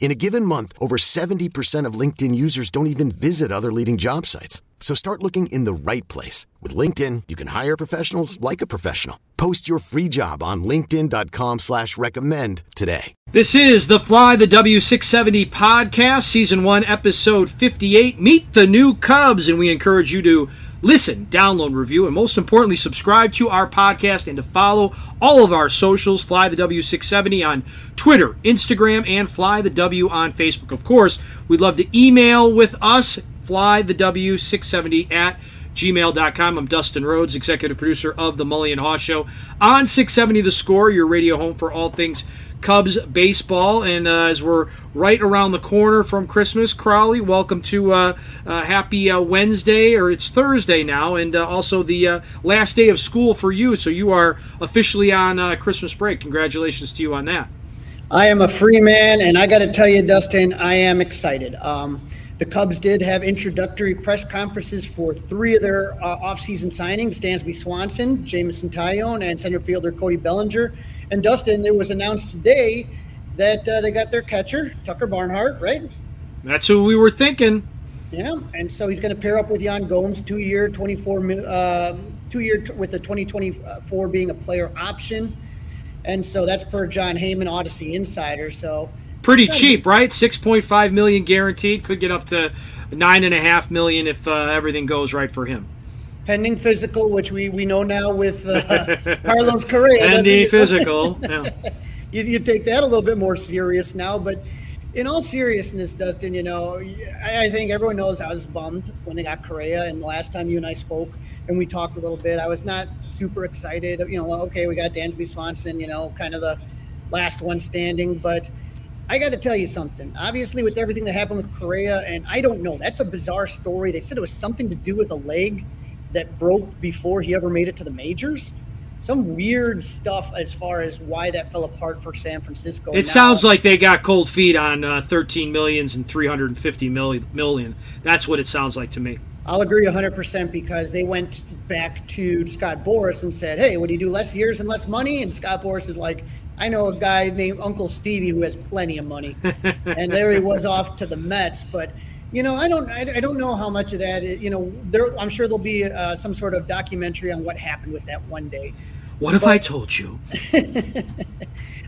In a given month, over 70% of LinkedIn users don't even visit other leading job sites. So start looking in the right place. With LinkedIn, you can hire professionals like a professional. Post your free job on linkedin.com/recommend today. This is the Fly the W670 podcast, Season 1, Episode 58. Meet the new Cubs, and we encourage you to listen, download, review, and most importantly, subscribe to our podcast and to follow all of our socials, Fly the W670 on Twitter, Instagram, and Fly the W on Facebook. Of course, we'd love to email with us, flythew670@gmail.com. I'm Dustin Rhodes, executive producer of the Mully and Haas Show on 670 The Score, your radio home for all things Cubs baseball. And as we're right around the corner from Christmas, Crowley, welcome to happy Wednesday, or it's Thursday now, and also the last day of school for you, so you are officially on Christmas break. Congratulations to you on that. I am a free man, and I got to tell you, Dustin, I am excited. The Cubs did have introductory press conferences for three of their offseason signings, Dansby Swanson, Jameson Taillon, and center fielder Cody Bellinger. And Dustin, it was announced today that they got their catcher, Tucker Barnhart, right? That's who we were thinking. Yeah, and so he's going to pair up with Yan Gomes, two-year with the 2024 being a player option. And so that's per John Heyman, Odyssey Insider. So pretty cheap, right? $6.5 million guaranteed. Could get up to $9.5 million if everything goes right for him. Pending physical, which we know now with Carlos Correa. Pending physical. Yeah. You take that a little bit more serious now. But in all seriousness, Dustin, you know, I think everyone knows I was bummed when they got Correa. And the last time you and I spoke and we talked a little bit, I was not super excited. You know, okay, we got Dansby Swanson, you know, kind of the last one standing. But I got to tell you something. Obviously, with everything that happened with Correa, and I don't know, that's a bizarre story. They said it was something to do with a leg that broke before he ever made it to the majors. Some weird stuff as far as why that fell apart for San Francisco. It sounds like they got cold feet on $13 million and $350 million. That's what it sounds like to me. I'll agree 100% because they went back to Scott Boras and said, hey, would you do less years and less money? And Scott Boras is like, I know a guy named Uncle Stevie who has plenty of money. And there he was off to the Mets. But you know, I don't know how much of that is, you know, there, I'm sure there'll be some sort of documentary on what happened with that one day. What if I told you?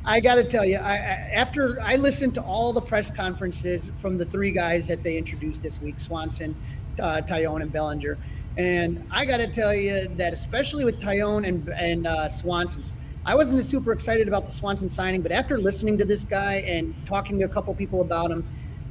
I got to tell you, after I listened to all the press conferences from the three guys that they introduced this week, Swanson, Taillon, and Bellinger. And I got to tell you that especially with Taillon and Swanson's, I wasn't super excited about the Swanson signing, but after listening to this guy and talking to a couple people about him,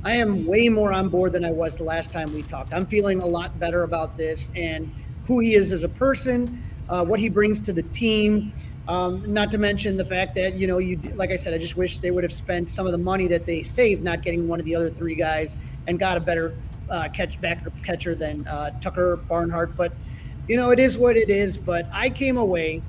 I am way more on board than I was the last time we talked. I'm feeling a lot better about this and who he is as a person, what he brings to the team, not to mention the fact that, you know, like I said, I just wish they would have spent some of the money that they saved not getting one of the other three guys and got a better catcher than Tucker Barnhart. But, you know, it is what it is. But I came away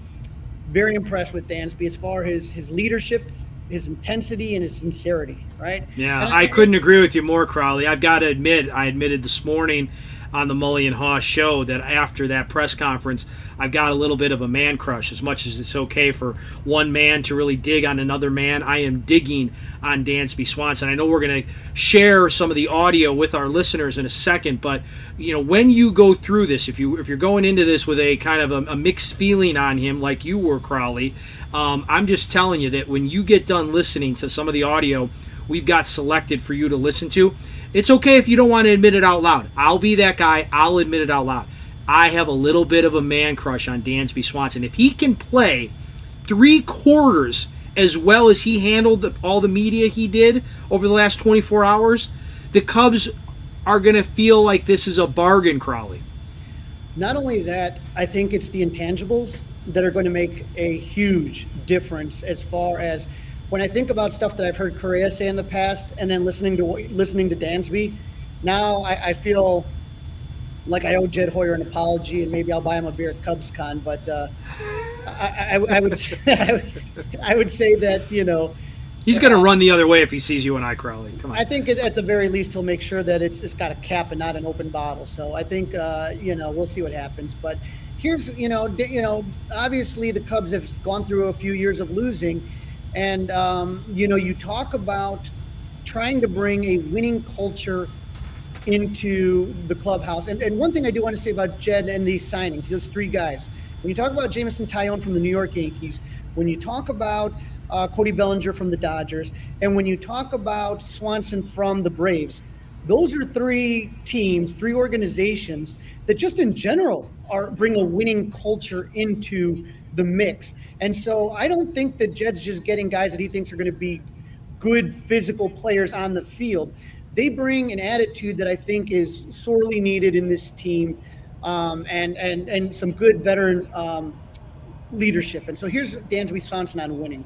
very impressed with Dansby as far as his leadership, his intensity, and his sincerity, right? Yeah, I couldn't agree with you more, Crowley. I've got to admit, I admitted this morning on the Mully and Haas Show that after that press conference, I've got a little bit of a man crush. As much as it's okay for one man to really dig on another man, I am digging on Dansby Swanson. I know we're going to share some of the audio with our listeners in a second, but you know, when you go through this, if you're going into this with a kind of a mixed feeling on him, like you were, Crowley, I'm just telling you that when you get done listening to some of the audio we've got selected for you to listen to, it's okay if you don't want to admit it out loud. I'll be that guy. I'll admit it out loud. I have a little bit of a man crush on Dansby Swanson. If he can play 3/4 as well as he handled all the media he did over the last 24 hours, the Cubs are going to feel like this is a bargain, Crawley. Not only that, I think it's the intangibles that are going to make a huge difference as far as when I think about stuff that I've heard Correa say in the past and then listening to Dansby. Now I feel like I owe Jed Hoyer an apology, and maybe I'll buy him a beer at CubsCon. But I would say that, you know, he's going to run the other way if he sees you and I, Crowley. Come on. I think at the very least he'll make sure that it's got a cap and not an open bottle. So I think you know, we'll see what happens. But here's, you know, obviously the Cubs have gone through a few years of losing, and you know, you talk about trying to bring a winning culture into the clubhouse. And one thing I do want to say about Jed and these signings, those three guys, when you talk about Jameson Taillon from the New York Yankees, when you talk about Cody Bellinger from the Dodgers, and when you talk about Swanson from the Braves, those are three teams, three organizations that just in general are bring a winning culture into the mix. And so I don't think that Jed's just getting guys that he thinks are going to be good physical players on the field. They bring an attitude that I think is sorely needed in this team, and some good veteran leadership. And so here's Dansby Swanson on winning.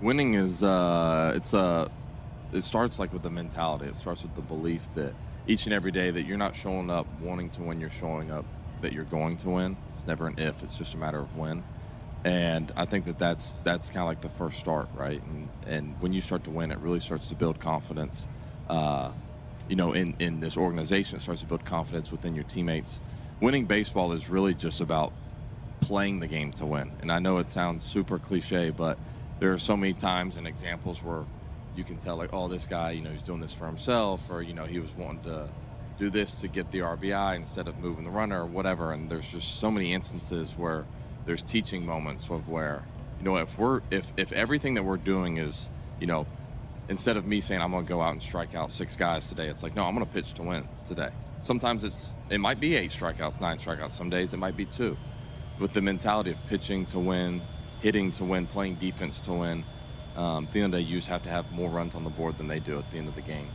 Winning is it starts like with the mentality. It starts with the belief that each and every day that you're not showing up wanting to win, you're showing up that you're going to win. It's never an if. It's just a matter of when. And I think that that's kind of like the first start, right? And when you start to win, it really starts to build confidence, you know, in this organization. It starts to build confidence within your teammates. Winning baseball is really just about playing the game to win. And I know it sounds super cliche, but there are so many times and examples where you can tell, like, oh, this guy, you know, he's doing this for himself, or, you know, he was wanting to do this to get the RBI instead of moving the runner or whatever. And there's just so many instances where there's teaching moments of where, you know, if everything that we're doing is, you know, instead of me saying I'm going to go out and strike out 6 guys today, it's like, no, I'm going to pitch to win today. Sometimes it might be 8 strikeouts, 9 strikeouts. Some days it might be 2. With the mentality of pitching to win, hitting to win, playing defense to win, at the end of the day, you just have to have more runs on the board than they do at the end of the game.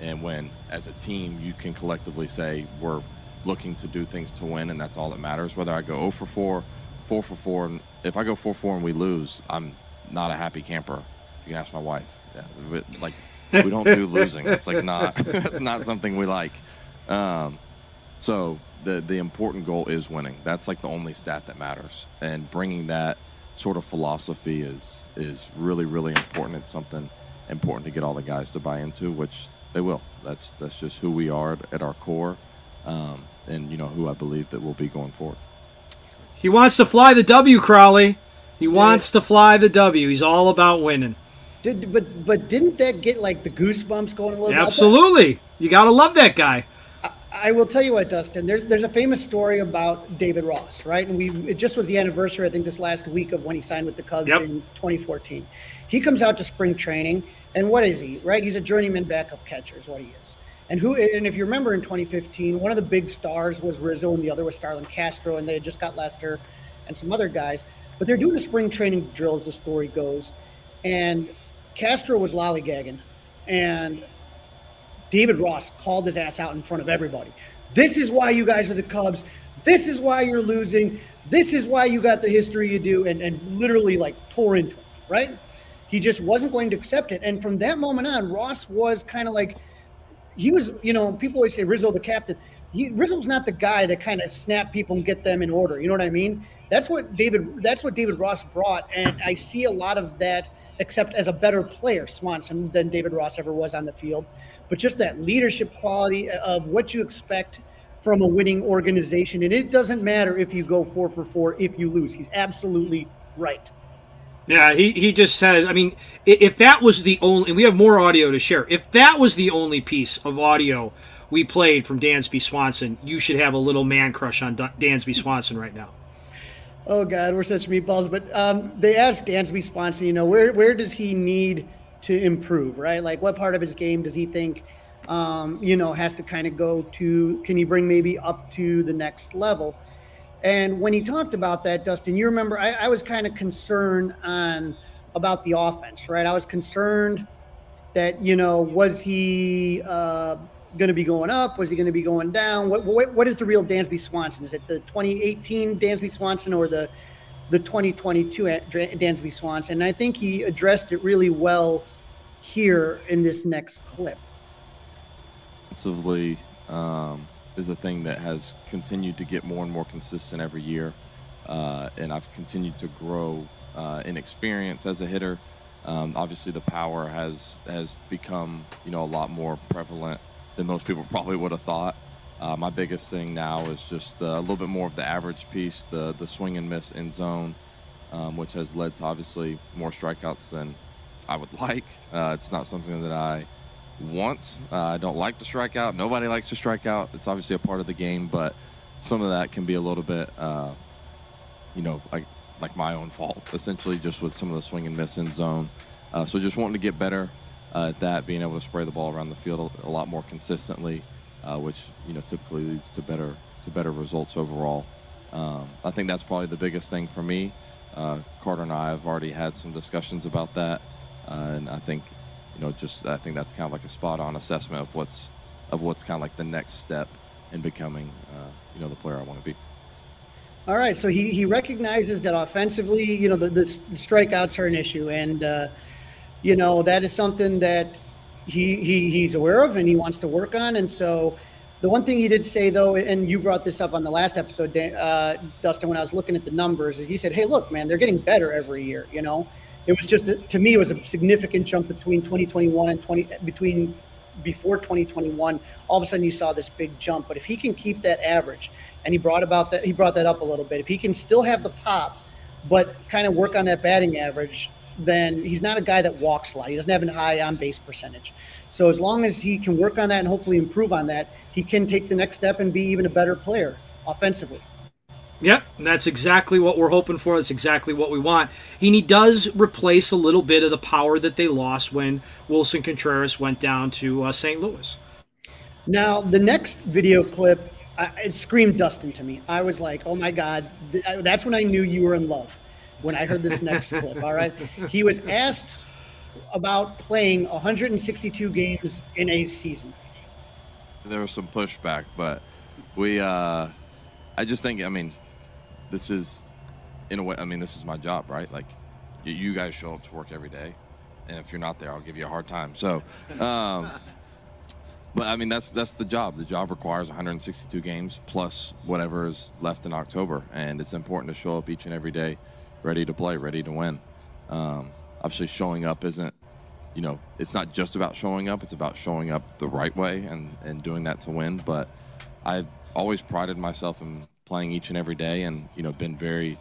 And when, as a team, you can collectively say we're looking to do things to win, and that's all that matters. Whether I go 0 for 4, 4 for 4, and if I go 4-4 and we lose, I'm not a happy camper. You can ask my wife. Yeah, like, we don't do losing. It's like that's not something we like. So the important goal is winning. That's like the only stat that matters. And bringing that sort of philosophy is really, really important. It's something important to get all the guys to buy into, which they will. That's just who we are at our core, and, you know, who I believe that we'll be going forward. He wants to fly the W, Crowley. He wants to fly the W. He's all about winning. But didn't that get, like, the goosebumps going a little bit? Absolutely. You got to love that guy. I will tell you what, Dustin. There's a famous story about David Ross, right? And it just was the anniversary, I think, this last week of when he signed with the Cubs in 2014. He comes out to spring training, and what is he, right? He's a journeyman backup catcher is what he is. And if you remember in 2015, one of the big stars was Rizzo and the other was Starlin Castro, and they had just got Lester and some other guys. But they're doing a spring training drill, as the story goes, and Castro was lollygagging, and David Ross called his ass out in front of everybody. This is why you guys are the Cubs. This is why you're losing. This is why you got the history you do, and literally, like, tore into it, right? He just wasn't going to accept it. And from that moment on, Ross was kind of like, he was, you know, people always say Rizzo the captain. Rizzo's not the guy that kind of snapped people and get them in order. You know what I mean? That's what David Ross brought, and I see a lot of that, except as a better player, Swanson, than David Ross ever was on the field. But just that leadership quality of what you expect from a winning organization, and it doesn't matter if you go 4 for 4 if you lose. He's absolutely right. Yeah, he just says, I mean, if that was the only, and we have more audio to share, if that was the only piece of audio we played from Dansby Swanson, you should have a little man crush on Dansby Swanson right now. Oh, God, we're such meatballs. But they asked Dansby Swanson, you know, where does he need to improve, right? Like, what part of his game does he think, you know, has to kind of go to, can he bring maybe up to the next level? And when he talked about that, Dustin, you remember I was kind of concerned about the offense, right? I was concerned that, you know, was he going to be going up? Was he going to be going down? What is the real Dansby Swanson? Is it the 2018 Dansby Swanson or the 2022 Dansby Swanson? And I think he addressed it really well here in this next clip. Offensively is a thing that has continued to get more and more consistent every year. And I've continued to grow in experience as a hitter. Obviously the power has become, you know, a lot more prevalent than most people probably would have thought. My biggest thing now is just a little bit more of the average piece, the swing and miss in zone, which has led to obviously more strikeouts than I would like. It's not something that I want. I don't like to strike out. Nobody likes to strike out. It's obviously a part of the game, but some of that can be a little bit, you know, like my own fault, essentially, just with some of the swing and miss in zone. So just wanting to get better at that, being able to spray the ball around the field a lot more consistently, which, you know, typically leads to better results overall. I think that's probably the biggest thing for me. Carter and I have already had some discussions about that, and I think, you know, I think that's kind of like a spot-on assessment of what's kind of like the next step in becoming, you know, the player I want to be. All right, so he recognizes that offensively, you know, the strikeouts are an issue, and you know, that is something that he's aware of and he wants to work on. And so, the one thing he did say though, and you brought this up on the last episode, Dustin, when I was looking at the numbers, is you said, "Hey, look, man, they're getting better every year." You know, it was just to me, it was a significant jump between 2021 and before 2021, all of a sudden you saw this big jump. But if he can keep that average, and he brought that up a little bit, if he can still have the pop, but kind of work on that batting average, then he's not a guy that walks a lot. He doesn't have a high on base percentage. So as long as he can work on that and hopefully improve on that, he can take the next step and be even a better player offensively. Yep, and that's exactly what we're hoping for. That's exactly what we want. And he does replace a little bit of the power that they lost when Wilson Contreras went down to St. Louis. Now, the next video clip, it screamed Dustin to me. I was like, oh, my God. That's when I knew you were in love, when I heard this next clip, all right? He was asked about playing 162 games in a season. There was some pushback, but I just think, I mean – this is, in a way, I mean, this is my job, right? Like, you guys show up to work every day, and if you're not there, I'll give you a hard time. So, but I mean, that's the job. The job requires 162 games plus whatever is left in October, and it's important to show up each and every day, ready to play, ready to win. Obviously, showing up isn't, you know, it's not just about showing up. It's about showing up the right way and doing that to win. But I've always prided myself in playing each and every day, and, you know, been very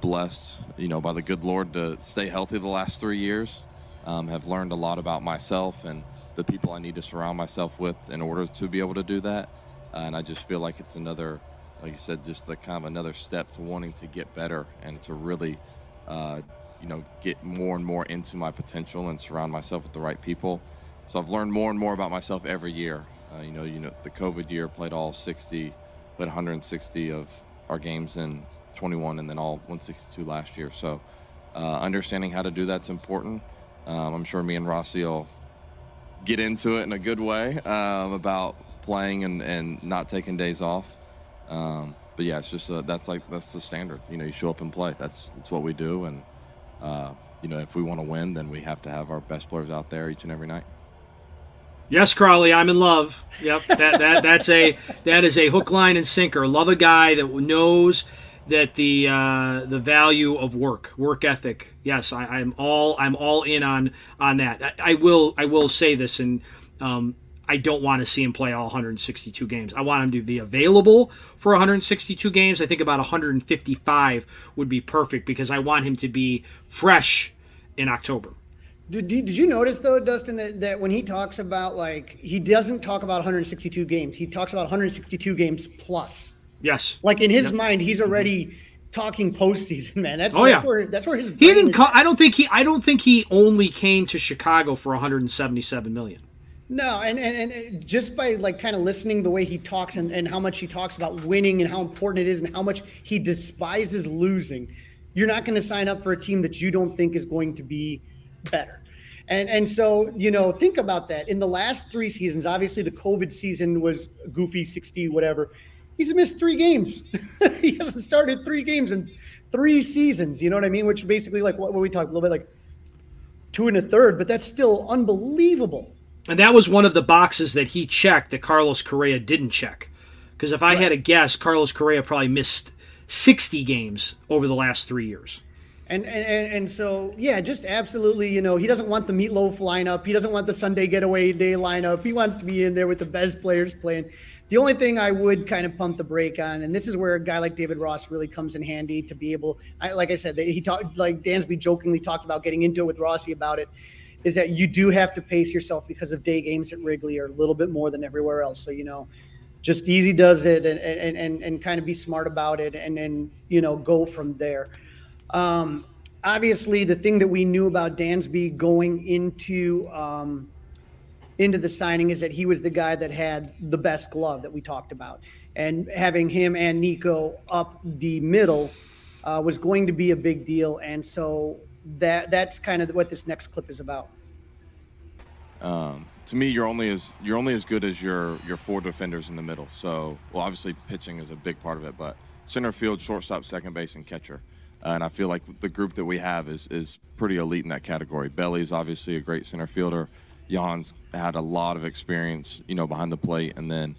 blessed, you know, by the good Lord to stay healthy the last 3 years. Have learned a lot about myself and the people I need to surround myself with in order to be able to do that. And I just feel like it's another, like you said, just the kind of another step to wanting to get better and to really, you know, get more and more into my potential and surround myself with the right people. So I've learned more and more about myself every year. You know, the COVID year, played all 60. But 160 of our games in 21, and then all 162 last year. So understanding how to do that's important. I'm sure me and Rossi will get into it in a good way about playing and not taking days off. But yeah, it's just that's the standard. You know, you show up and play. That's what we do. And you know, if we want to win, then we have to have our best players out there each and every night. Yes, Crawley, I'm in love. Yep, that is a hook, line, and sinker. Love a guy that knows that the value of work ethic. Yes, I'm all in on that. I will say this, and I don't want to see him play all 162 games. I want him to be available for 162 games. I think about 155 would be perfect because I want him to be fresh in October. Did you notice, though, Dustin, that when he talks about, like, he doesn't talk about 162 games. He talks about 162 games plus. Yes. Like, in his mind, he's already talking postseason, man. That's where his brain is. I don't think he only came to Chicago for $177 million. No, and just by like kind of listening the way he talks and how much he talks about winning and how important it is and how much he despises losing, you're not going to sign up for a team that you don't think is going to be better. And so, you know, think about that. In the last three seasons, obviously the COVID season was goofy, 60, whatever. He's missed 3 games. He hasn't started 3 games in 3 seasons, you know what I mean? Which basically like what we talked a little bit like 2 1/3, but that's still unbelievable. And that was one of the boxes that he checked that Carlos Correa didn't check. Because if I had a guess, Carlos Correa probably missed 60 games over the last 3 years. And so, yeah, just absolutely, you know, he doesn't want the meatloaf lineup. He doesn't want the Sunday getaway day lineup. He wants to be in there with the best players playing. The only thing I would kind of pump the brake on, and this is where a guy like David Ross really comes in handy to be able, like I said, he talked, like Dansby jokingly talked about getting into it with Rossi about it, is that you do have to pace yourself because of day games at Wrigley are a little bit more than everywhere else. So, you know, just easy does it and kind of be smart about it and then, you know, go from there. Obviously the thing that we knew about Dansby going into the signing is that he was the guy that had the best glove that we talked about, and having him and Nico up the middle was going to be a big deal. And so that's kind of what this next clip is about. To me, you're only as good as your 4 defenders in the middle. So, well, obviously pitching is a big part of it, but center field, shortstop, second base, and catcher. And I feel like the group that we have is pretty elite in that category. Belly is obviously a great center fielder. Jan's had a lot of experience, you know, behind the plate. And then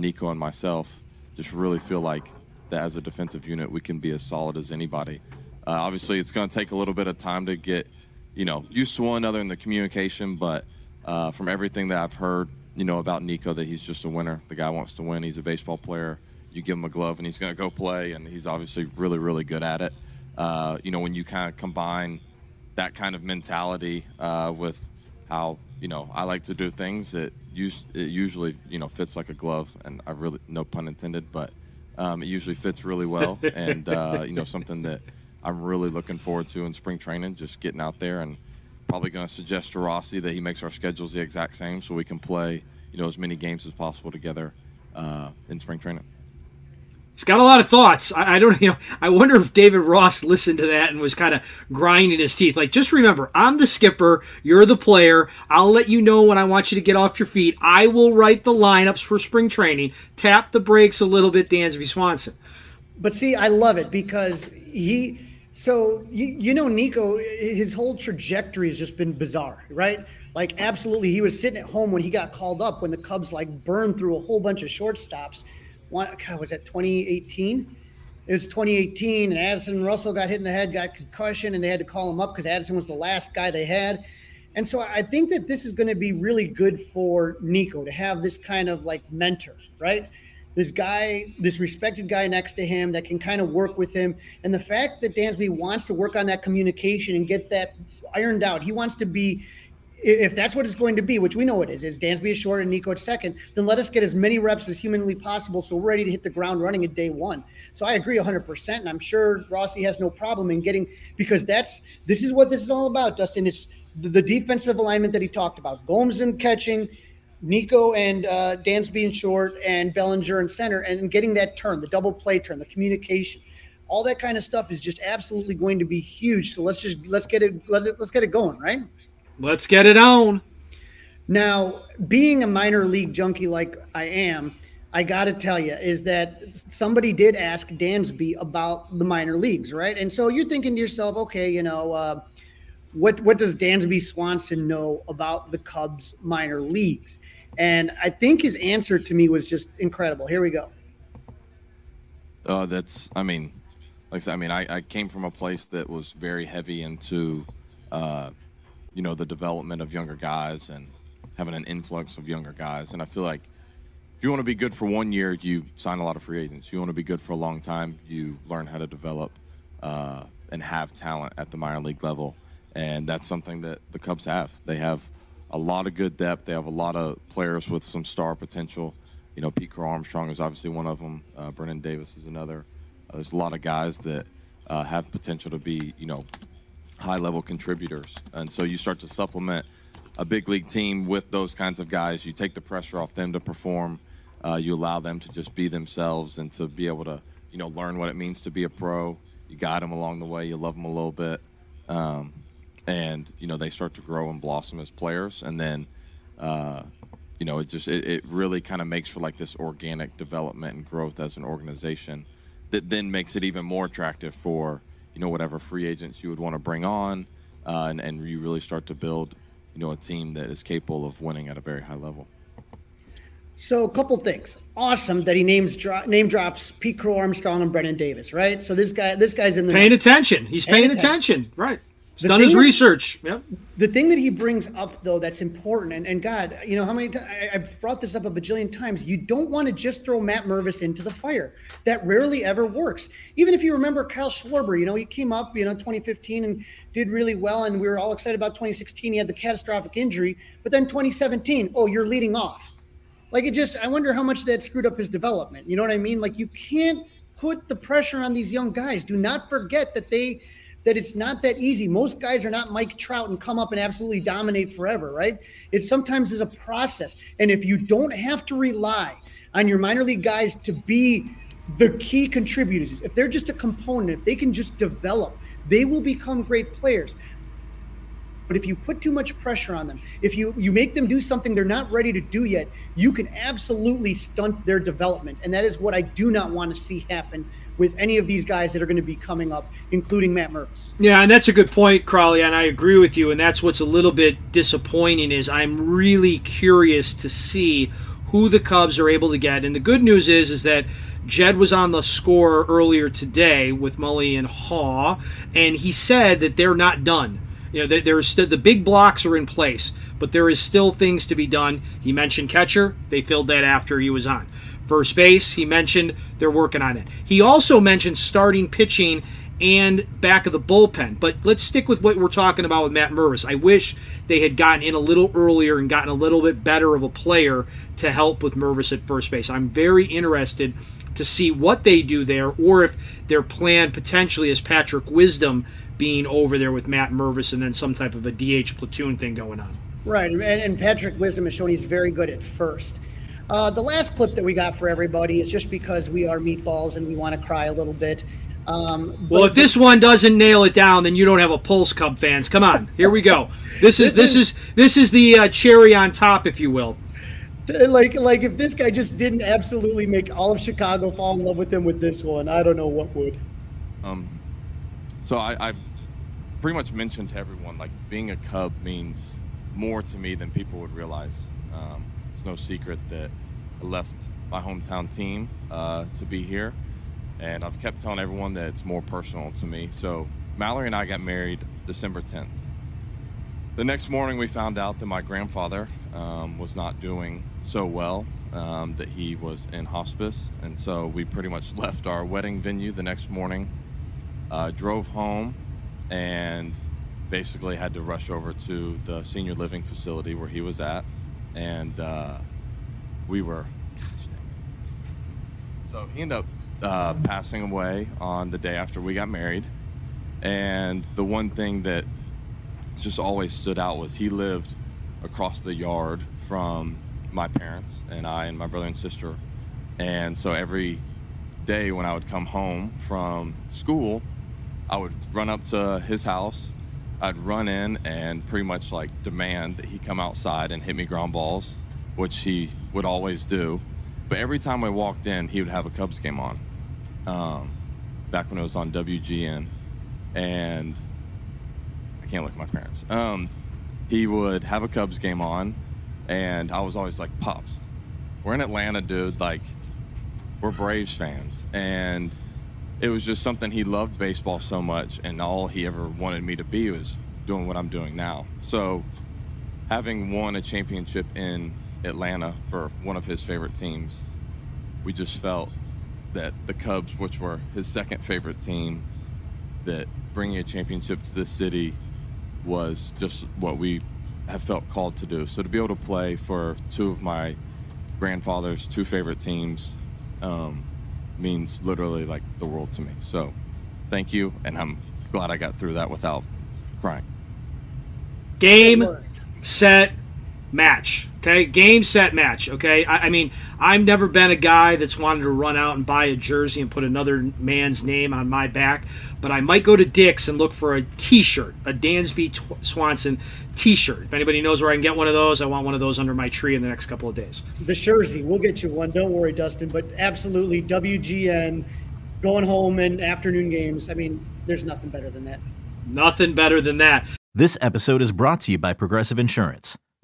Nico and myself just really feel like that as a defensive unit, we can be as solid as anybody. Obviously, it's going to take a little bit of time to get, you know, used to one another in the communication. But from everything that I've heard, you know, about Nico, that he's just a winner. The guy wants to win. He's a baseball player. You give him a glove and he's going to go play. And he's obviously really, really good at it. You know, when you kind of combine that kind of mentality with how, you know, I like to do things, it usually, you know, fits like a glove. And I really, no pun intended, but it usually fits really well. And, you know, something that I'm really looking forward to in spring training, just getting out there, and probably going to suggest to Rossi that he makes our schedules the exact same so we can play, you know, as many games as possible together in spring training. He's got a lot of thoughts. I don't, you know, I wonder if David Ross listened to that and was kind of grinding his teeth. Like, just remember, I'm the skipper. You're the player. I'll let you know when I want you to get off your feet. I will write the lineups for spring training. Tap the brakes a little bit, Dansby Swanson. But see, I love it because he, so, you know, Nico, his whole trajectory has just been bizarre, right? Like, absolutely, he was sitting at home when he got called up when the Cubs, like, burned through a whole bunch of shortstops. God, was that 2018? It was 2018, and Addison Russell got hit in the head, got concussion, and they had to call him up because Addison was the last guy they had. And so I think that this is going to be really good for Nico to have this kind of like mentor, right? This guy, this respected guy next to him that can kind of work with him. And the fact that Dansby wants to work on that communication and get that ironed out, he wants to be, if that's what it's going to be, which we know it is Dansby is short and Nico at second, then let us get as many reps as humanly possible so we're ready to hit the ground running at day one. So I agree 100%, and I'm sure Rossi has no problem in getting, because this is what this is all about, Dustin. It's the defensive alignment that he talked about. Gomes in catching, Nico and Dansby in short, and Bellinger in center, and getting that turn, the double play turn, the communication. All that kind of stuff is just absolutely going to be huge. So let's get it going, right? Let's get it on. Now, being a minor league junkie like I am, I got to tell you is that somebody did ask Dansby about the minor leagues, right? And so you're thinking to yourself, okay, you know, what does Dansby Swanson know about the Cubs minor leagues? And I think his answer to me was just incredible. Here we go. I came from a place that was very heavy into you know, the development of younger guys and having an influx of younger guys. And I feel like if you want to be good for 1 year, you sign a lot of free agents. You want to be good for a long time, you learn how to develop and have talent at the minor league level. And that's something that the Cubs have. They have a lot of good depth. They have a lot of players with some star potential. You know, Pete Crow Armstrong is obviously one of them. Brennan Davis is another. There's a lot of guys that have potential to be, you know, high-level contributors. And so you start to supplement a big league team with those kinds of guys, you take the pressure off them to perform. You allow them to just be themselves and to be able to, you know, learn what it means to be a pro. You guide them along the way. You love them a little bit. And, you know, they start to grow and blossom as players. And then, you know, it really kind of makes for like this organic development and growth as an organization that then makes it even more attractive for, you know, whatever free agents you would want to bring on. And you really start to build, you know, a team that is capable of winning at a very high level. So a couple things. Awesome that he name drops Pete Crow Armstrong and Brennan Davis, right? So this guy's in the paying attention. He's paying attention, right? He's done his research. Yep. The thing that he brings up though that's important, and God, you know how many times I've brought this up a bajillion times. You don't want to just throw Matt Mervis into the fire. That rarely ever works. Even if you remember Kyle Schwarber, you know, he came up, you know, 2015 and did really well, and we were all excited about 2016. He had the catastrophic injury, but then 2017, oh, you're leading off. Like I wonder how much that screwed up his development. You know what I mean? Like you can't put the pressure on these young guys. Do not forget that that it's not that easy. Most guys are not Mike Trout and come up and absolutely dominate forever, right? It sometimes is a process. And if you don't have to rely on your minor league guys to be the key contributors, if they're just a component, if they can just develop, they will become great players. But if you put too much pressure on them, if you make them do something they're not ready to do yet, you can absolutely stunt their development. And that is what I do not want to see happen with any of these guys that are going to be coming up, including Matt Mervis. Yeah, and that's a good point, Crawley, and I agree with you. And that's what's a little bit disappointing is I'm really curious to see who the Cubs are able to get. And the good news is that Jed was on The Score earlier today with Mully and Haas, and he said that they're not done. You know, the big blocks are in place, but there is still things to be done. He mentioned catcher. They filled that after he was on. First base, he mentioned they're working on that. He also mentioned starting pitching and back of the bullpen. But let's stick with what we're talking about with Matt Mervis. I wish they had gotten in a little earlier and gotten a little bit better of a player to help with Mervis at first base. I'm very interested to see what they do there, or if their plan potentially is Patrick Wisdom being over there with Matt Mervis and then some type of a DH platoon thing going on. Right, and Patrick Wisdom has shown he's very good at first. The last clip that we got for everybody is just because we are meatballs and we want to cry a little bit. Well, if this one doesn't nail it down, then you don't have a pulse, Cub fans. Come on, here we go. This is the cherry on top, if you will. Like if this guy just didn't absolutely make all of Chicago fall in love with him with this one, I don't know what would. So I've pretty much mentioned to everyone, like, being a Cub means more to me than people would realize. It's no secret that I left my hometown team to be here, and I've kept telling everyone that it's more personal to me. So Mallory and I got married December 10th. The next morning we found out that my grandfather was not doing so well, that he was in hospice. And so we pretty much left our wedding venue the next morning. Drove home and basically had to rush over to the senior living facility where he was at, and we were, gosh dang. So he ended up passing away on the day after we got married. And the one thing that just always stood out was he lived across the yard from my parents and I and my brother and sister. And so every day when I would come home from school, I would run up to his house. I'd run in and pretty much like demand that he come outside and hit me ground balls, which he would always do. But every time I walked in, he would have a Cubs game on, back when it was on WGN. And I can't look at my parents. He would have a Cubs game on, and I was always like, Pops, we're in Atlanta, dude. Like, we're Braves fans. And it was just something, he loved baseball so much, and all he ever wanted me to be was doing what I'm doing now. So having won a championship in Atlanta for one of his favorite teams, we just felt that the Cubs, which were his second favorite team, that bringing a championship to this city was just what we have felt called to do. So to be able to play for two of my grandfather's two favorite teams means literally like the world to me. So thank you, and I'm glad I got through that without crying. Game set, match. Okay, game, set, match. Okay, I mean, I've never been a guy that's wanted to run out and buy a jersey and put another man's name on my back, but I might go to Dick's and look for a T-shirt, a Dansby Swanson T-shirt. If anybody knows where I can get one of those, I want one of those under my tree in the next couple of days. The jersey, we'll get you one. Don't worry, Dustin. But absolutely, WGN, going home and afternoon games. I mean, there's nothing better than that. Nothing better than that. This episode is brought to you by Progressive Insurance.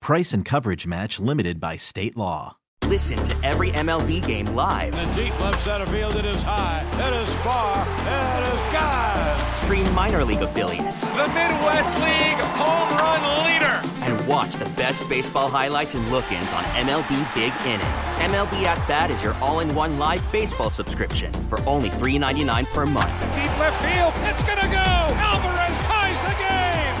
Price and coverage match limited by state law. Listen to every MLB game live. In the deep left center field, it is high, it is far, it is gone. Stream minor league affiliates. The Midwest League home run leader. And watch the best baseball highlights and look-ins on MLB Big Inning. MLB At Bat is your all-in-one live baseball subscription for only $3.99 per month. Deep left field, it's going to go! Alvarez ties the game!